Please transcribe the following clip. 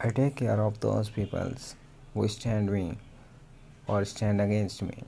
I take care of those peoples who stand me or stand against me.